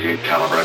38 caliber.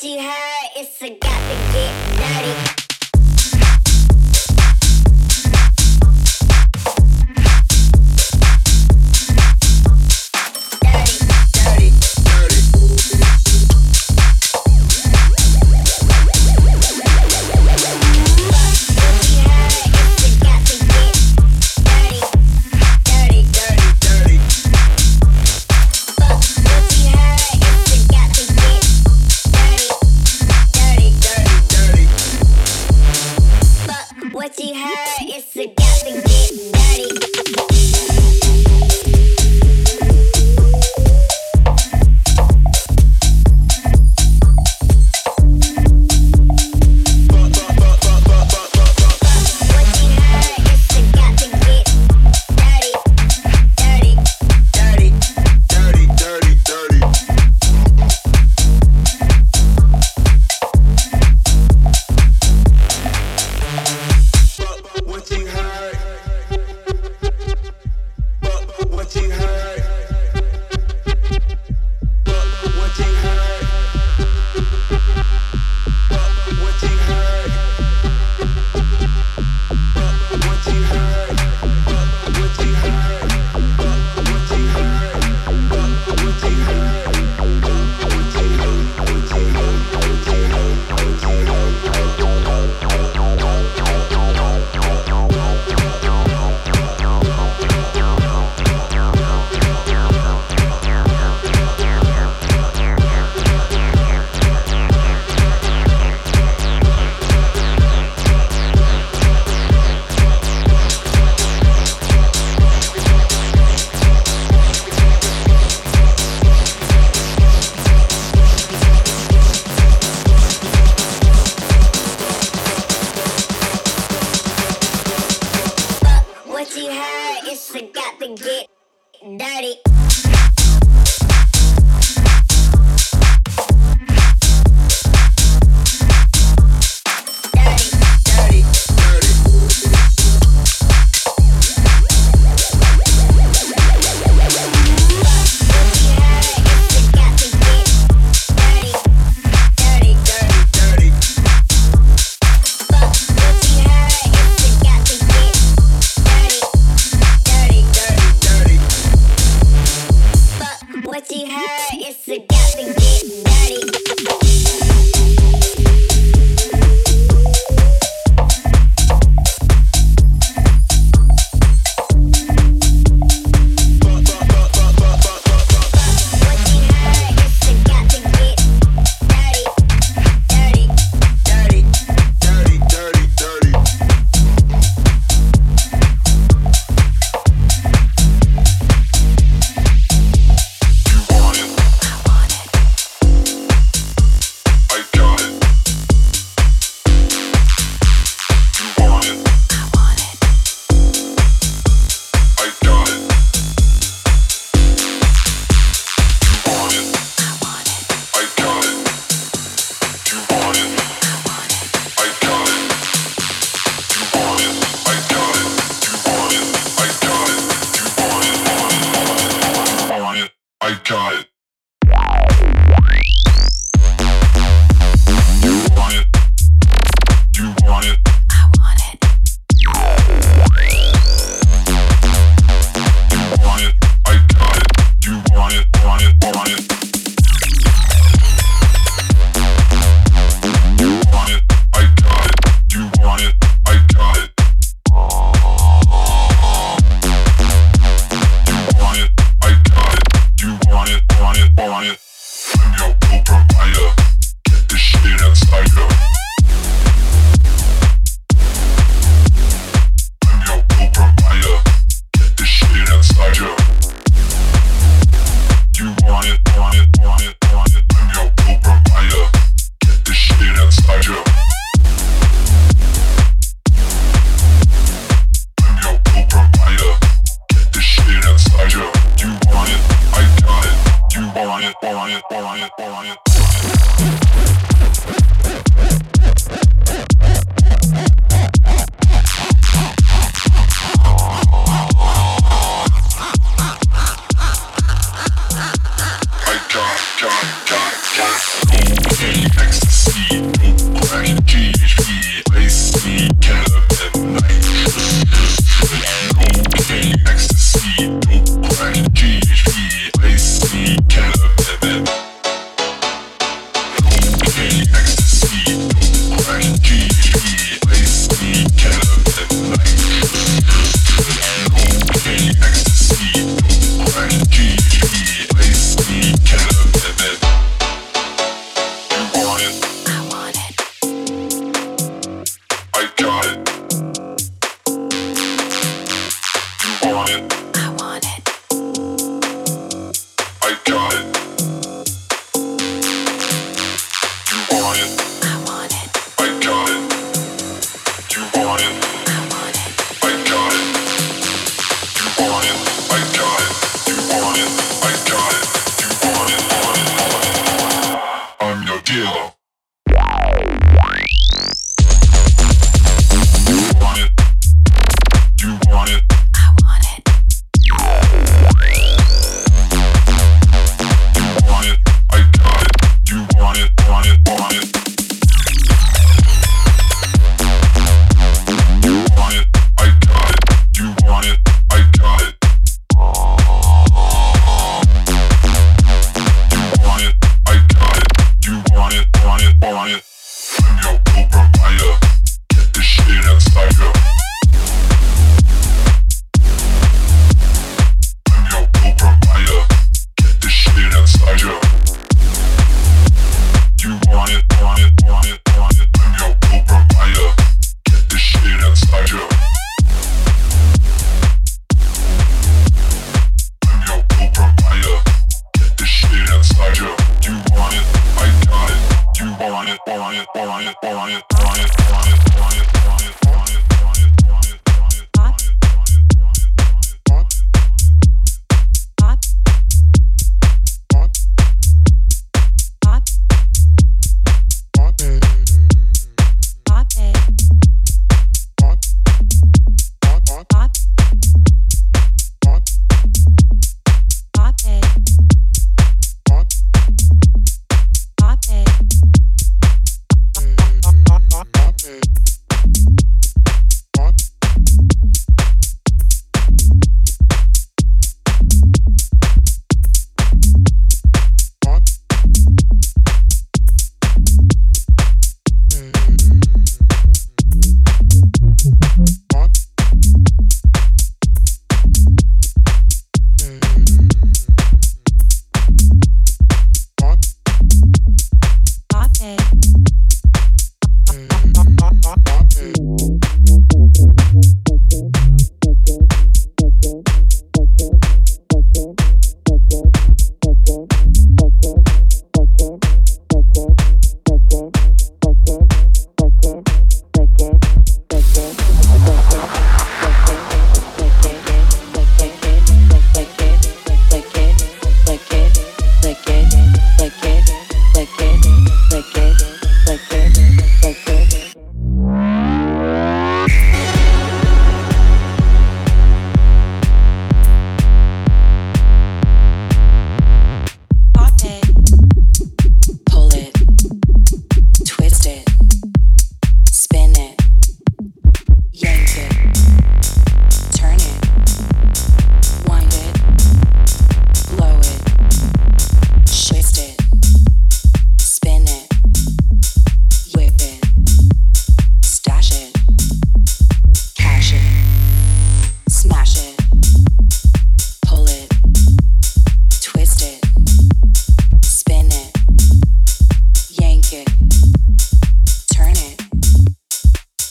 What you heard is I got to get dirty. What you heard is I got to get dirty. What you heard is I got to get dirty.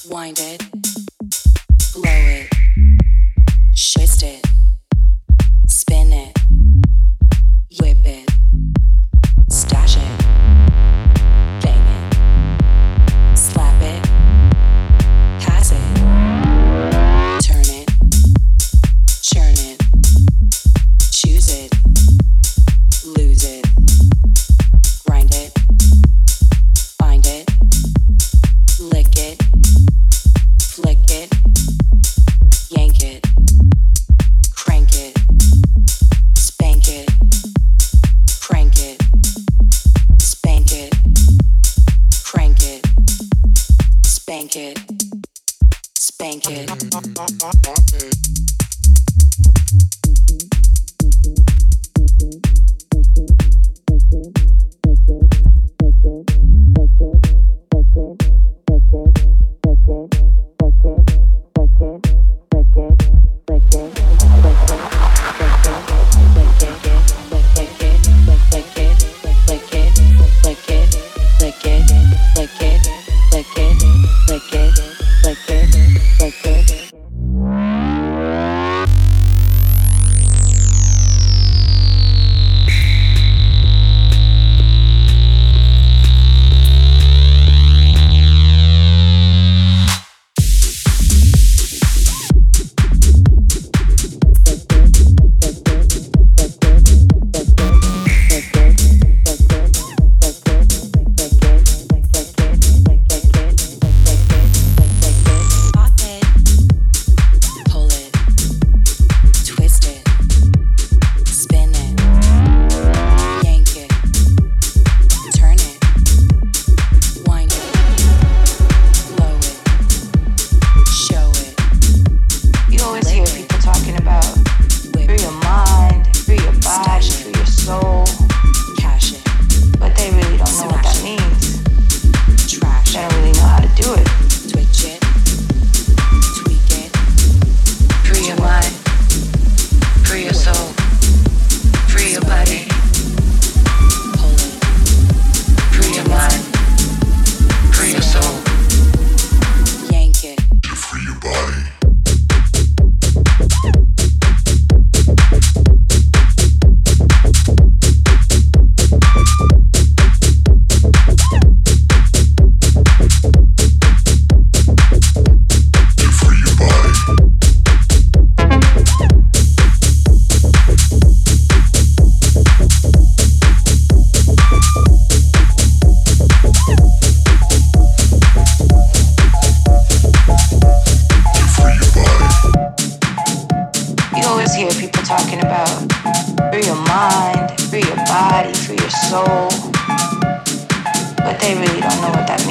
Like it.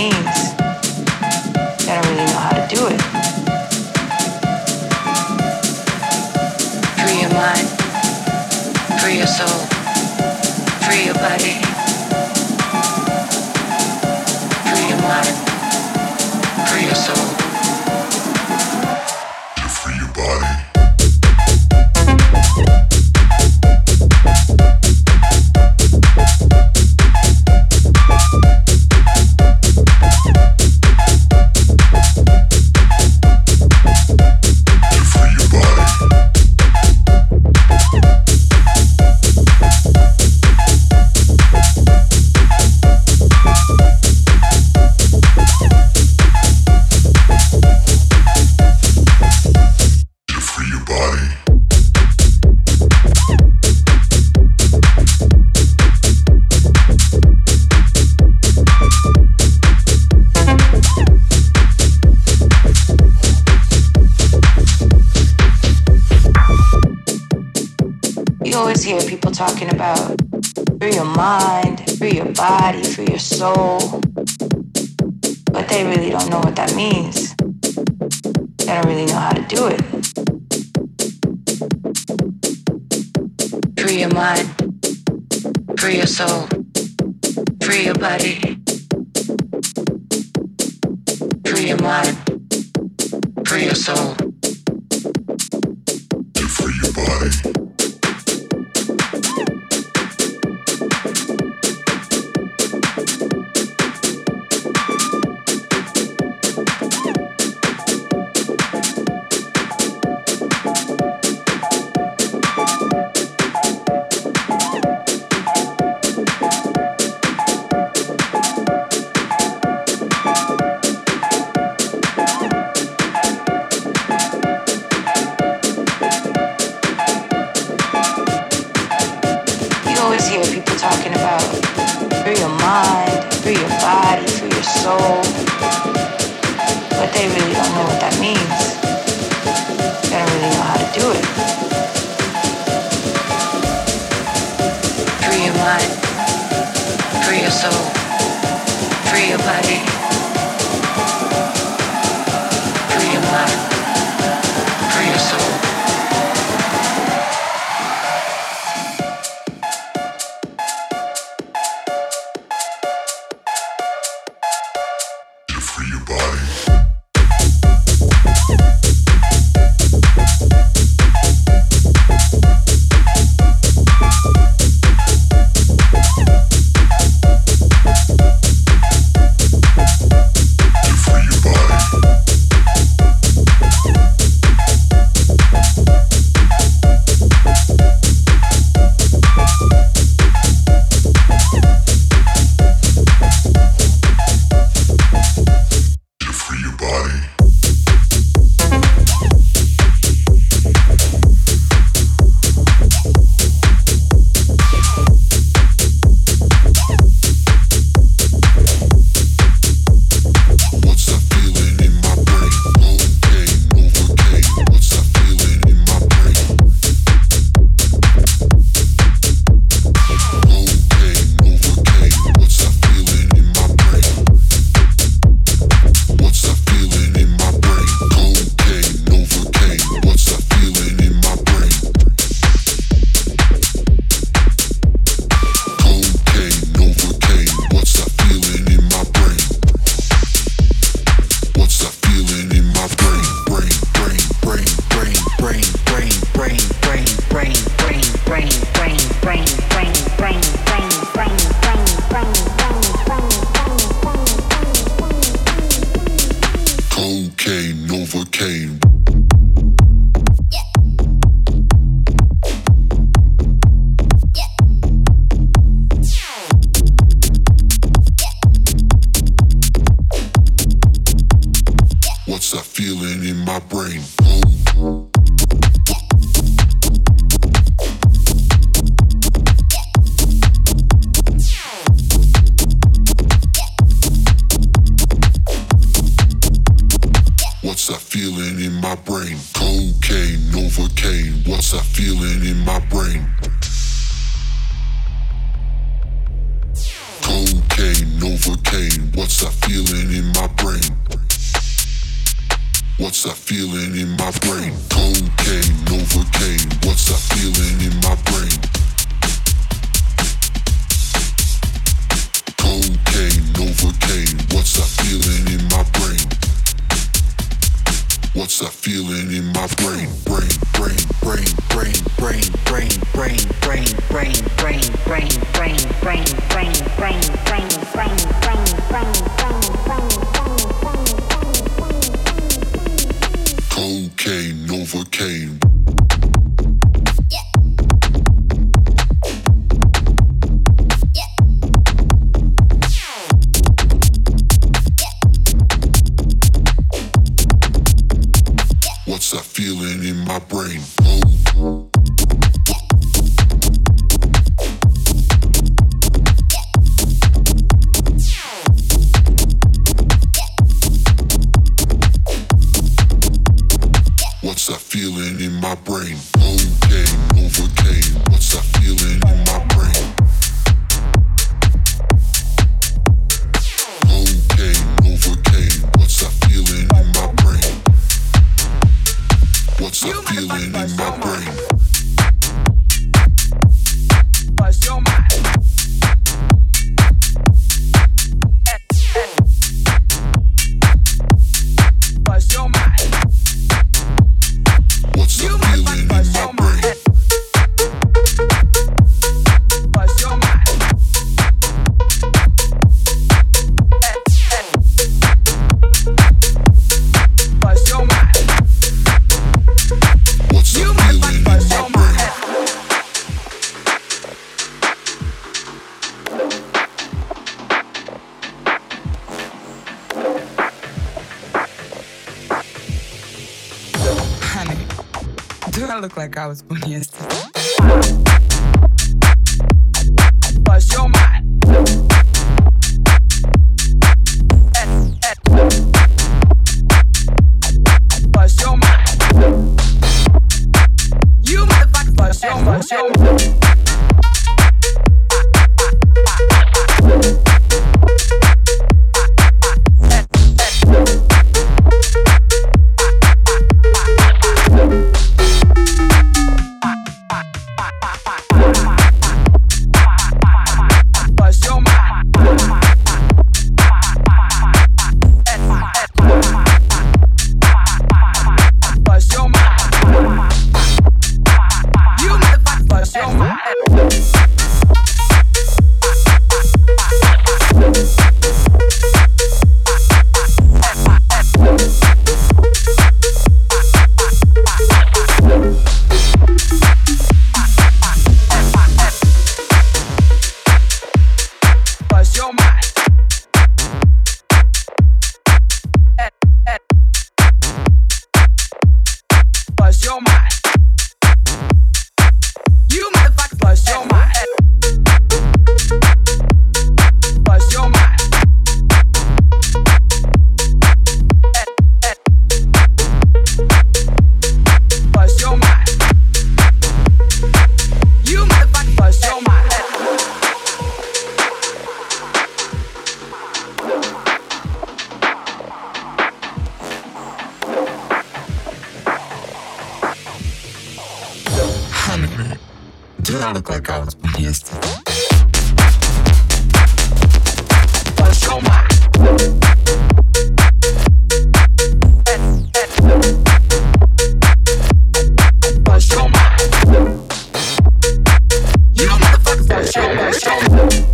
means. I don't really know how to do it. Free your mind, free your soul, free your body. Free your mind, free your soul. Free your body. Hear people talking about free your mind, free your body, free your soul, but they really don't know what that means. They don't really know how to do it. Free your mind, free your soul, free your body. Free your mind, free your soul, free your body. Feeling in feeling in my brain? What's that feeling in my brain? Cocaine, Novocaine. What's that feeling in my brain? Cocaine, Novocaine. What's that feeling in my brain? What's that feeling in my brain? Brain, brain, brain, brain, brain, brain, brain, brain, brain, brain, brain, brain, brain, brain, brain, brain, brain, brain, brain, brain. Cocaine, Novocaine. What's that feeling in my brain? Oh. What's that feeling in my brain? Cocaine, Novocaine. What's that feeling in my brain? Cocaine, Novocaine. What's that feeling in my brain? What's that feeling in my brain? What's your mind? I look like I was born yesterday. What's your mind? What's your mind? You motherfucker, what's your mind? Did I look like I was born yesterday? What's your mind? What's your mind? You motherfuckers, what's your mind?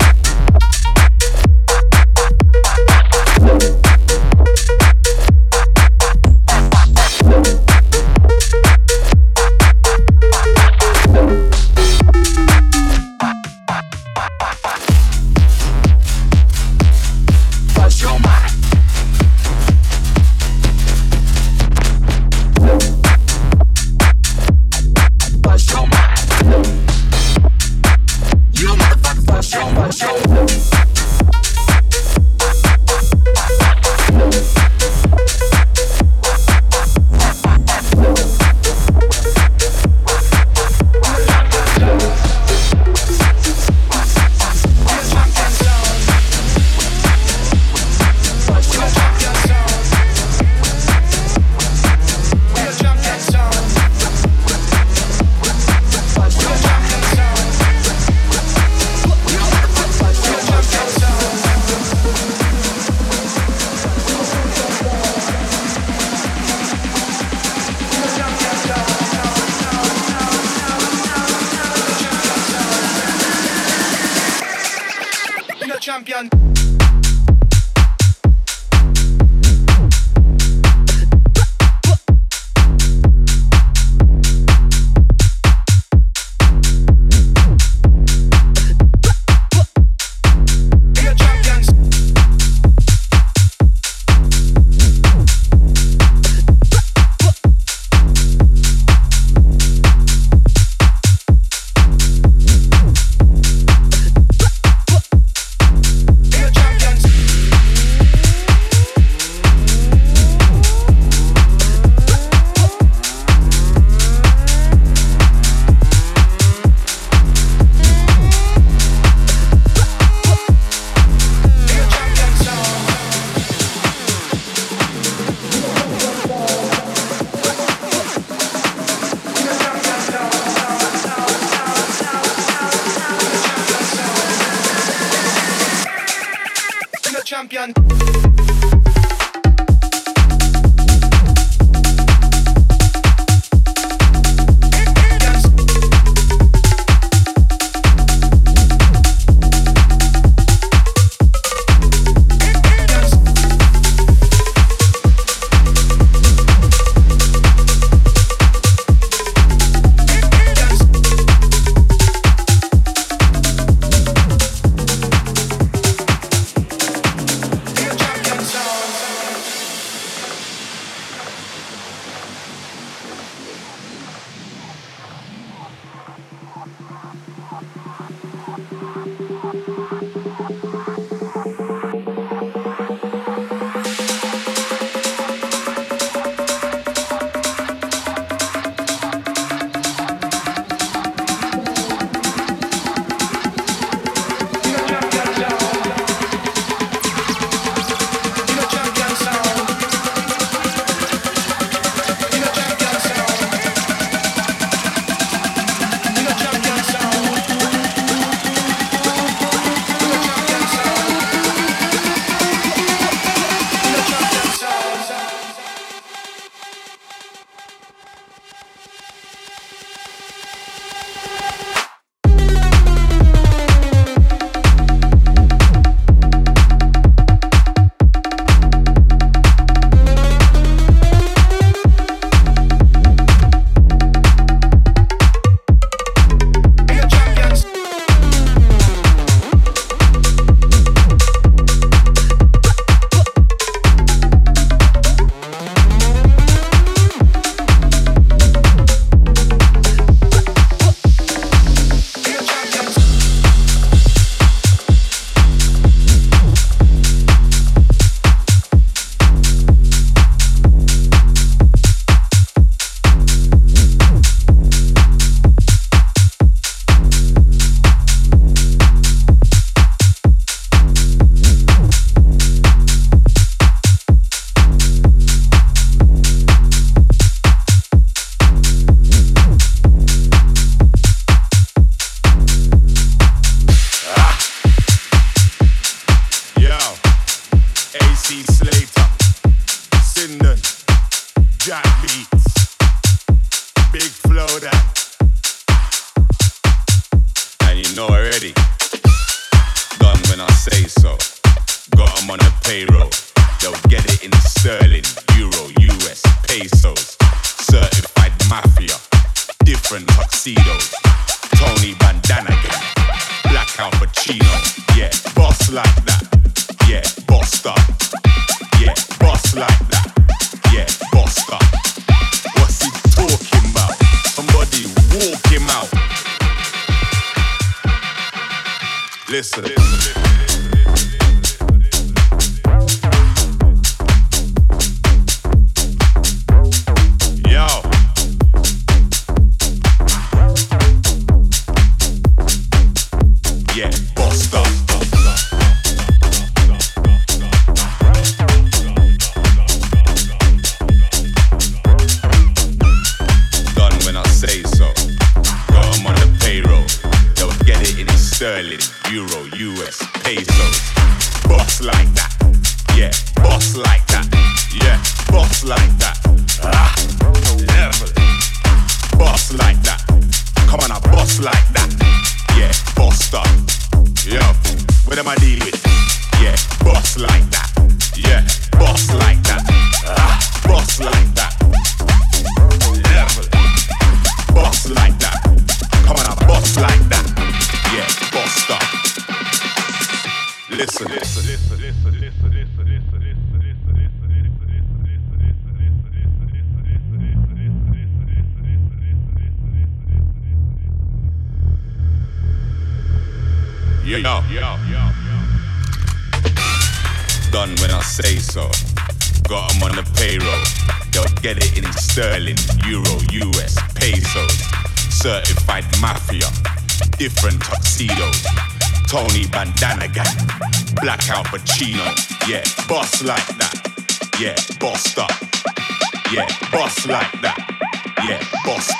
London, Jack Beats, Big Flow that. And you know already, done when I say so. Got them on the payroll, they'll get it in sterling, euro, US, pesos. Certified mafia, different tuxedos. Tony Bandana gang, Black Al Pacino. Yeah, boss like that. Yeah, bossed up. Yeah, boss like that. Yeah, bossed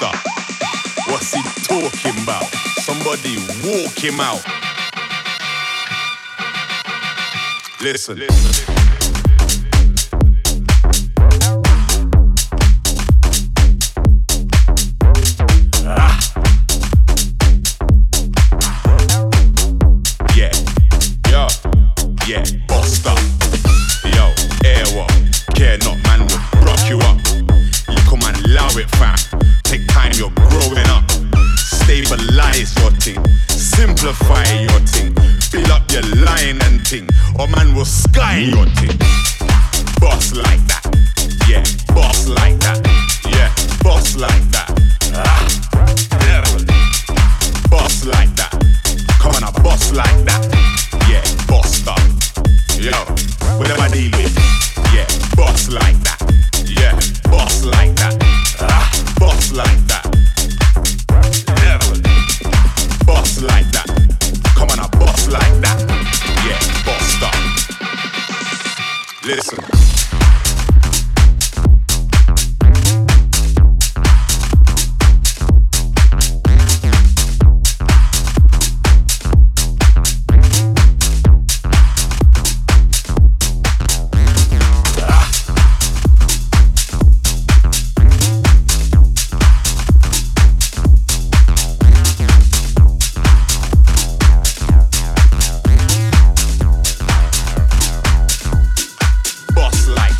up. What's he talking about? Somebody walk him out. Listen. Euro, US, pesos. Boss like that. Yeah, boss like that. Yeah, boss like that. Ah, level. Boss like that. Come on, a boss like that. Yeah, boss up. Yo, what am I dealing with? Yeah, boss like that. Yeah, boss like that. Ah, boss like that. Level. Boss like that. Come on, a boss like that. Yeah, boss up. Listen, listen, listen, listen, listen, listen, listen, listen. Yo. Done when I say so. Got 'em on the payroll. They'll get it in sterling, euro, US, pesos. Certified mafia. Different tuxedos. Tony Bandana gang, Black Al Pacino. Yeah, boss like that. Yeah, bossed up. Yeah, boss like that. Yeah, bossed up. What's he talking about? Somebody walk him out. Listen, listen. Boss like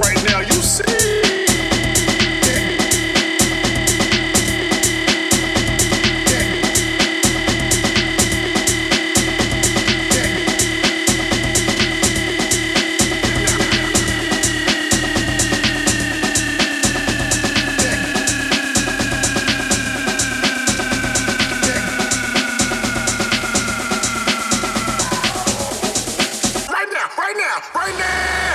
right now. You see? Right now!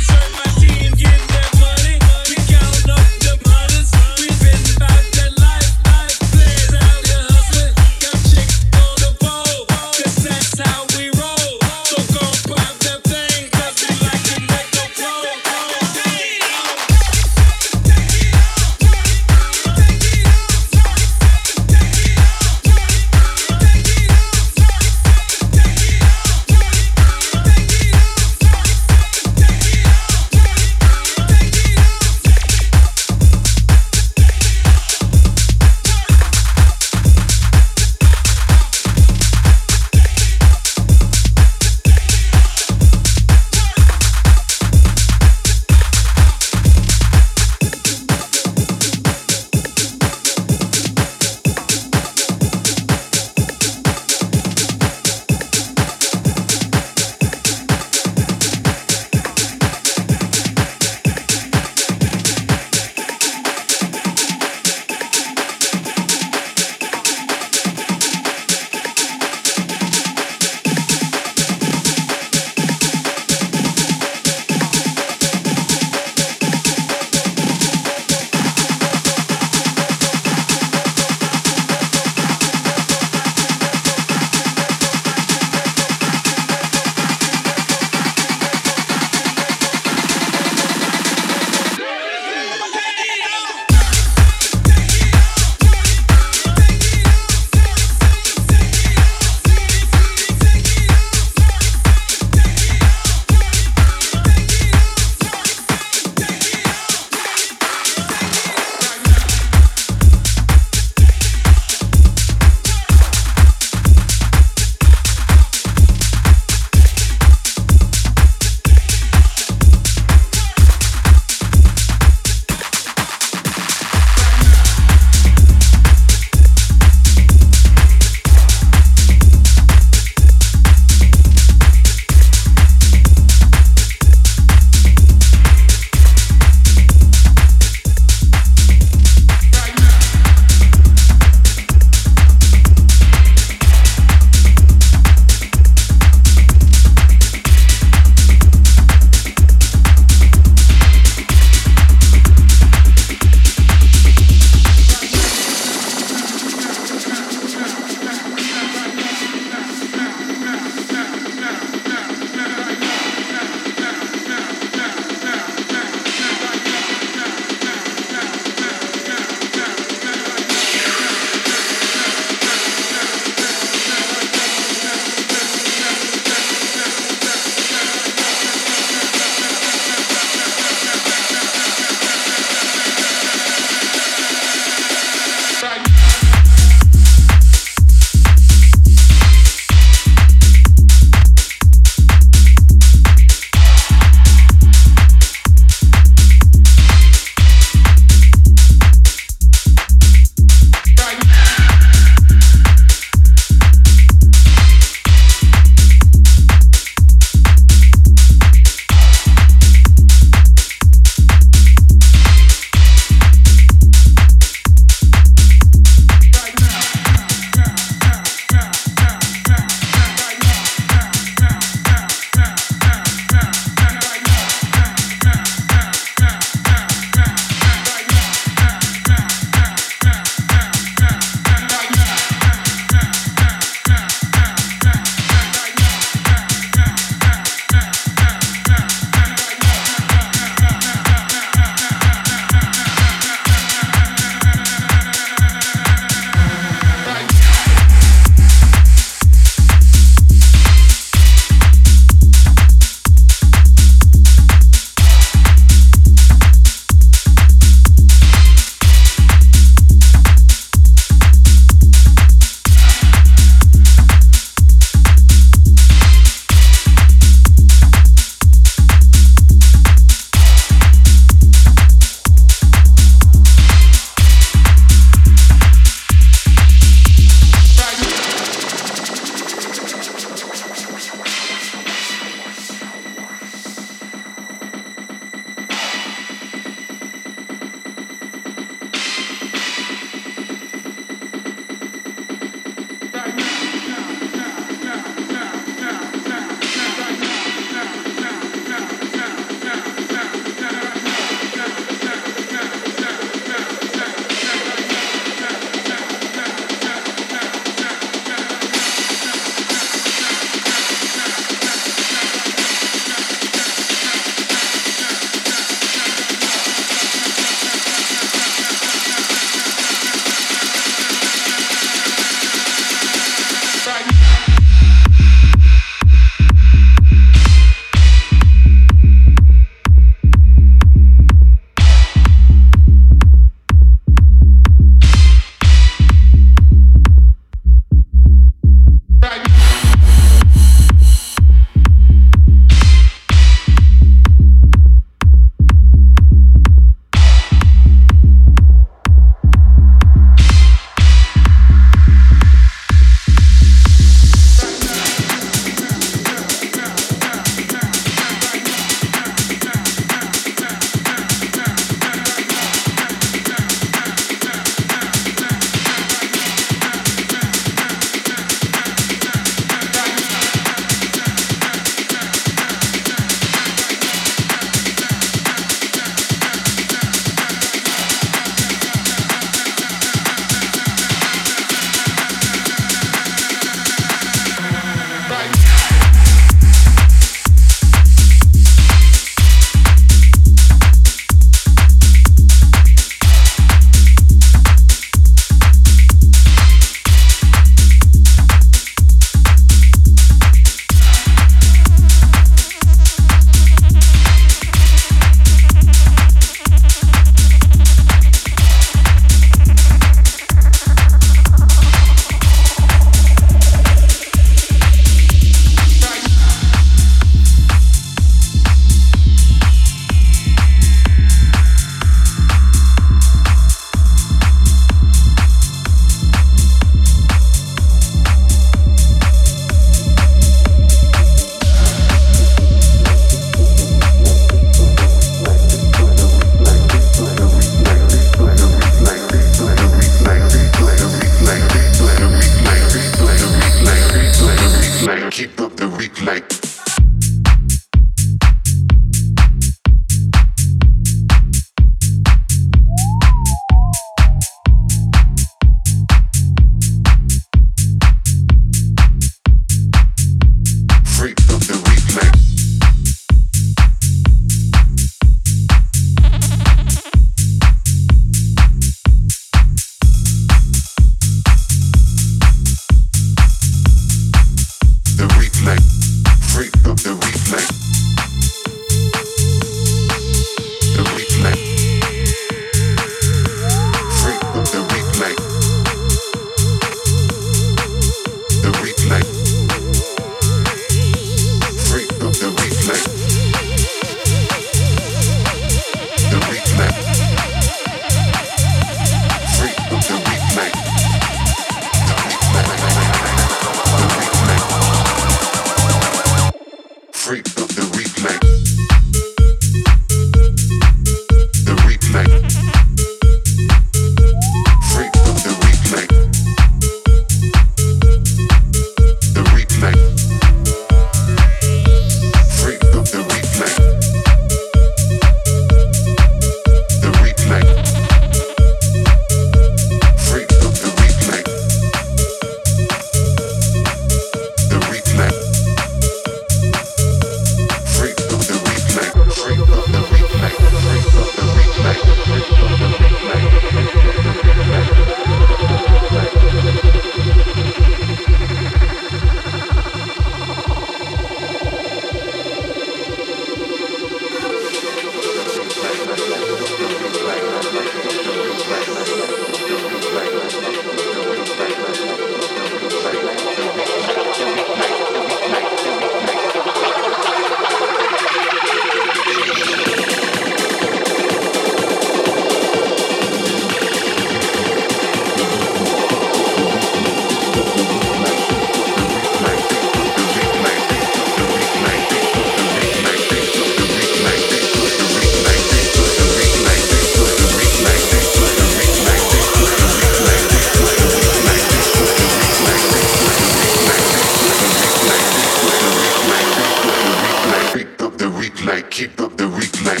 weak light, keep up the weak light.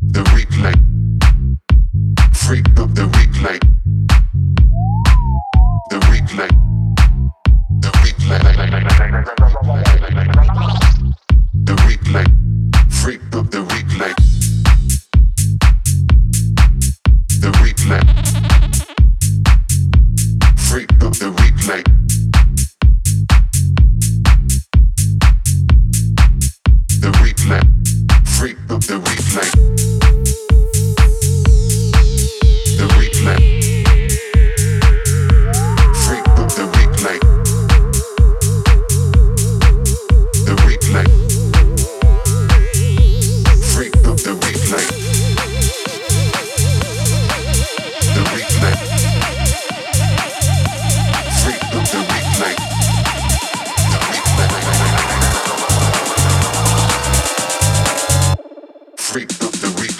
The weak light. Freak up the weak light. The weak light. The weak light. The weak light. Freak up the weak light. The weak light. Freak up the weak light. The weak light. Freak up the weak light. The weak light. Freak up the weak light. The weak light. Freak up the weak light. The weak light. Freak up the weak light. The weak light. Freak up the weak light. The weak light. Freak up the weak light. The weak light. Freak up the weak light. The weak light. Freak of the weak light. The weak light. Freak of the weak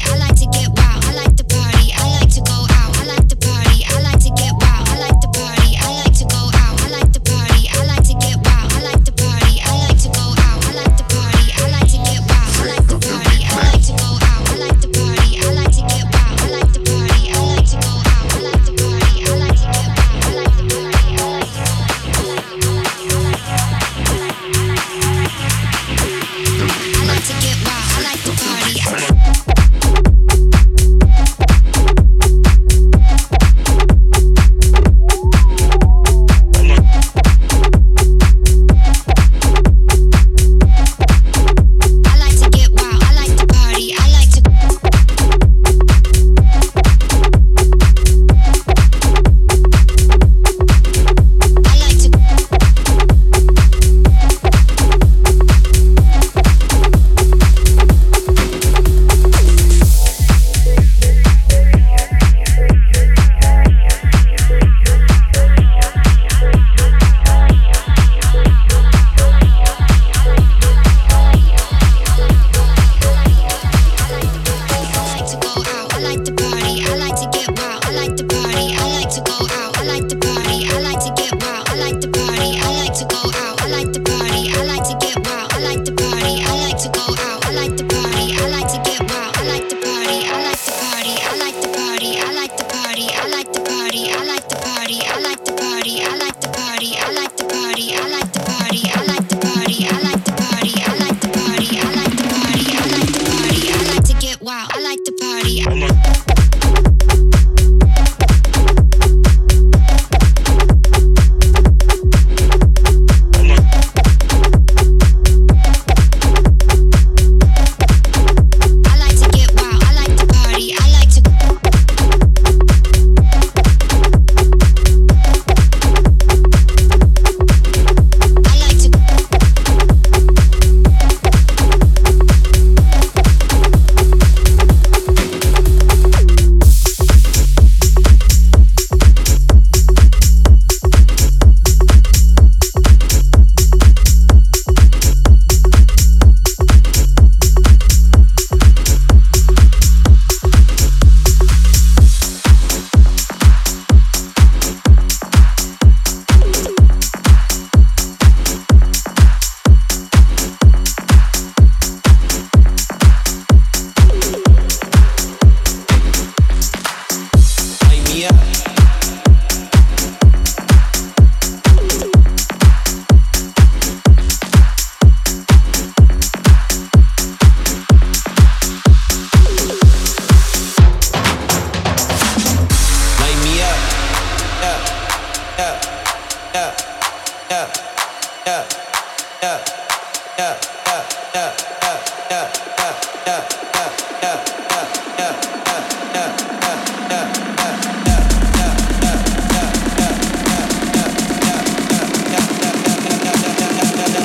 I light. like to go out, I like to party, I like to get wild, I like to party, I like to go out, I like to party, I like to get wild, I like to party, I like to go out, I like to party, I like to get wild, I like to party, I like to go out, I like to party, I like to get wild, I like to party, I like to go out, I like to party, I like to get wild, I like to party, I like to go out, I like to party, I like to get wild, I like to party, I like to The weak light. get wild, I like to party, I like I like to get wild, I like to party, I like to I like to go out, I like to party, I like to get wild, I like to party, I like to go out, I like to party, I like to get wild, I like to party, I like to go out, I like to party, I like to get wild, I like to party, I like to go out, I like to party, I like to get wild, I like to party, I like to party, I like to party, I like to party, I like to party, I like to party, I like to party, I like to party, I like to party, I like to party, I like to party, I like to party, I like to party, I like to party, I like to party, I like to get wild, I like to party, I like to get wild, I like to party, I like to I like to Ay mía, ay mía, yeah, yeah, yeah, yeah, yeah, yeah, yeah, yeah, yeah, yeah, yeah, yeah, yeah, yeah.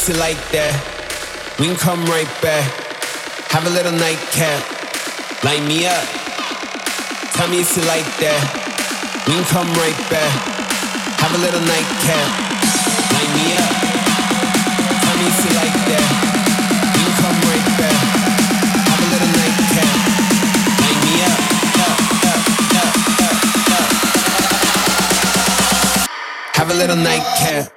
kiss it like that. We can come right back. Have a little nightcap. Light me up. Tell me it's like that. We can come right back. Have a little nightcap. Light me up. Tell me it's like that. We can come right back. Have a little nightcap. Light me up. Have a little nightcap. Have a little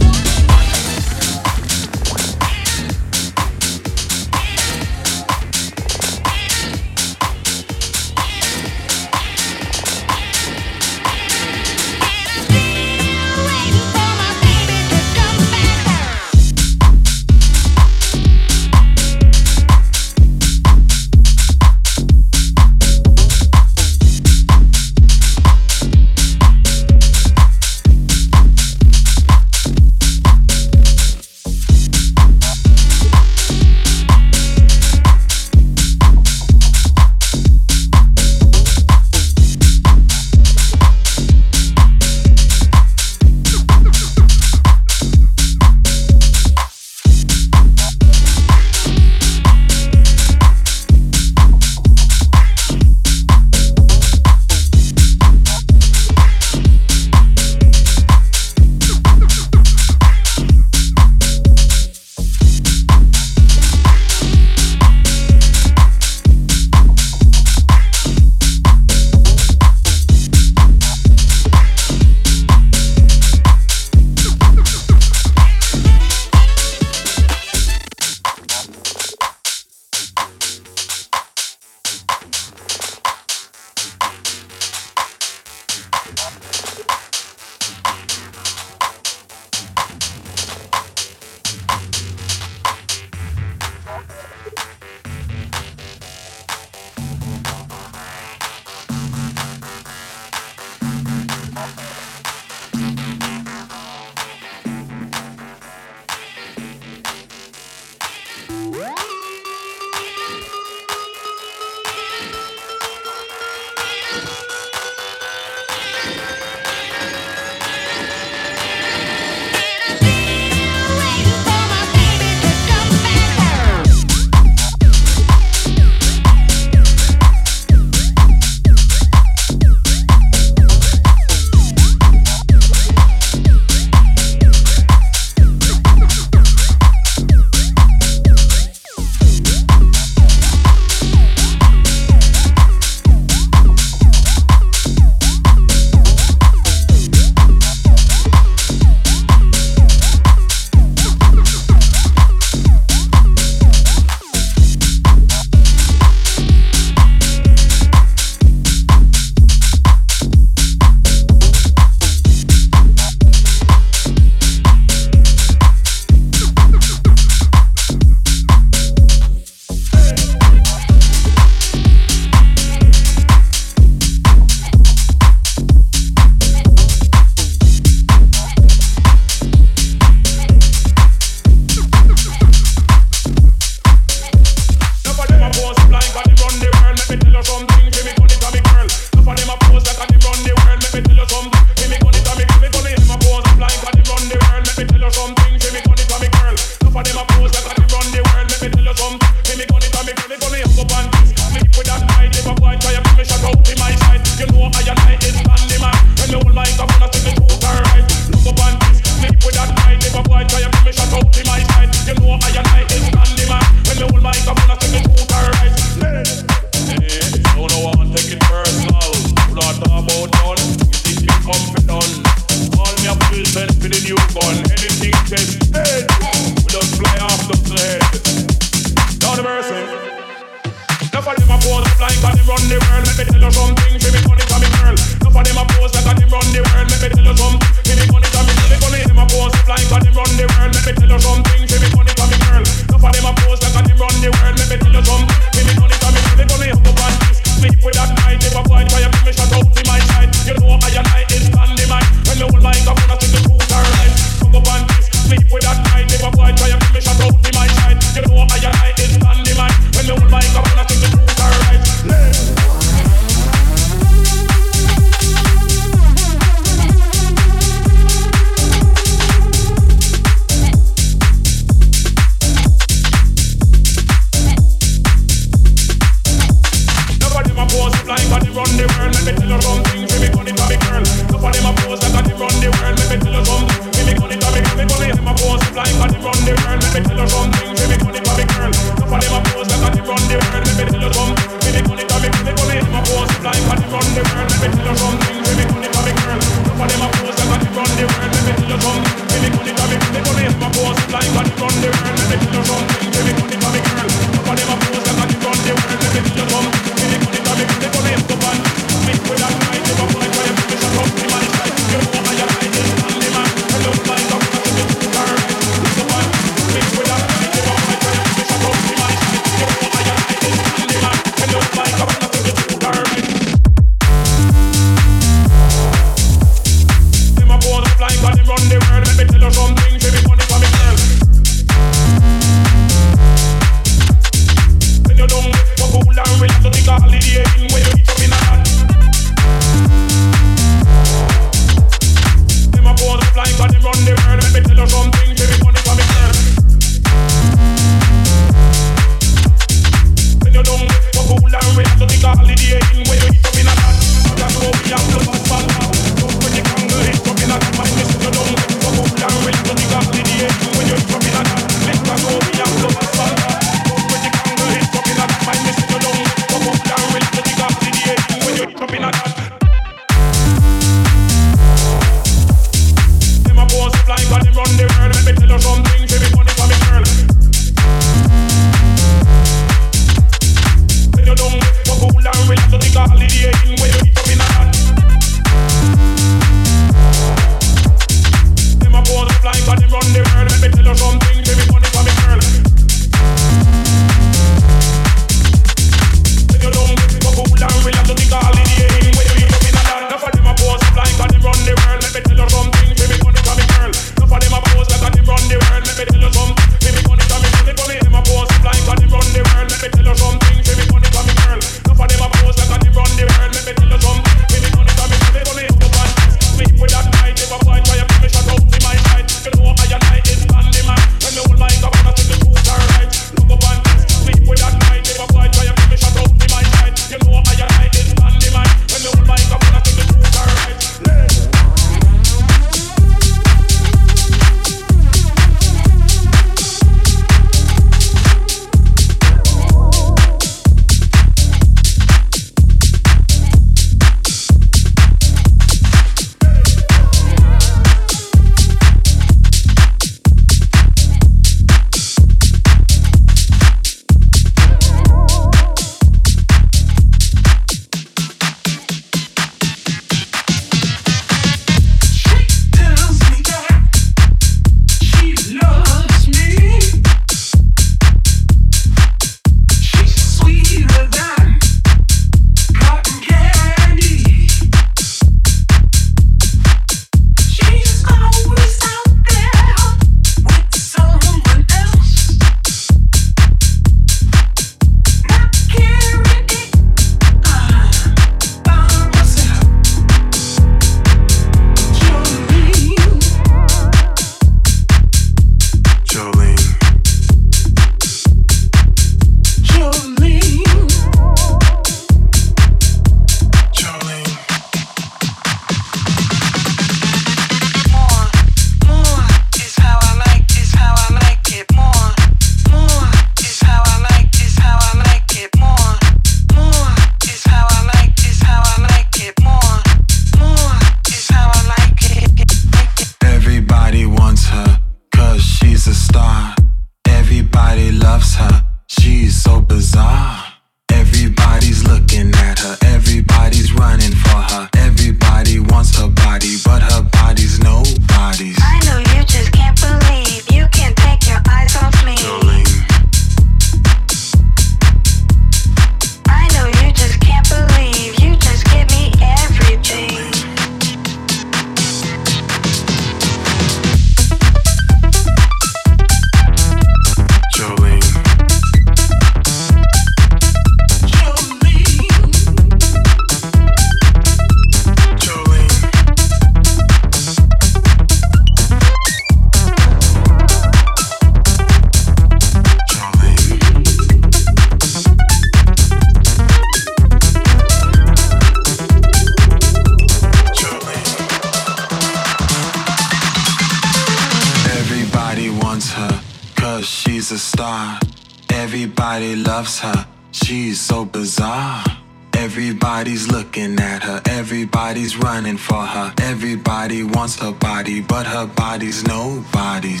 Everybody's looking at her, everybody's running for her. Everybody wants her body, but her body's nobody's.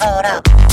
hold up.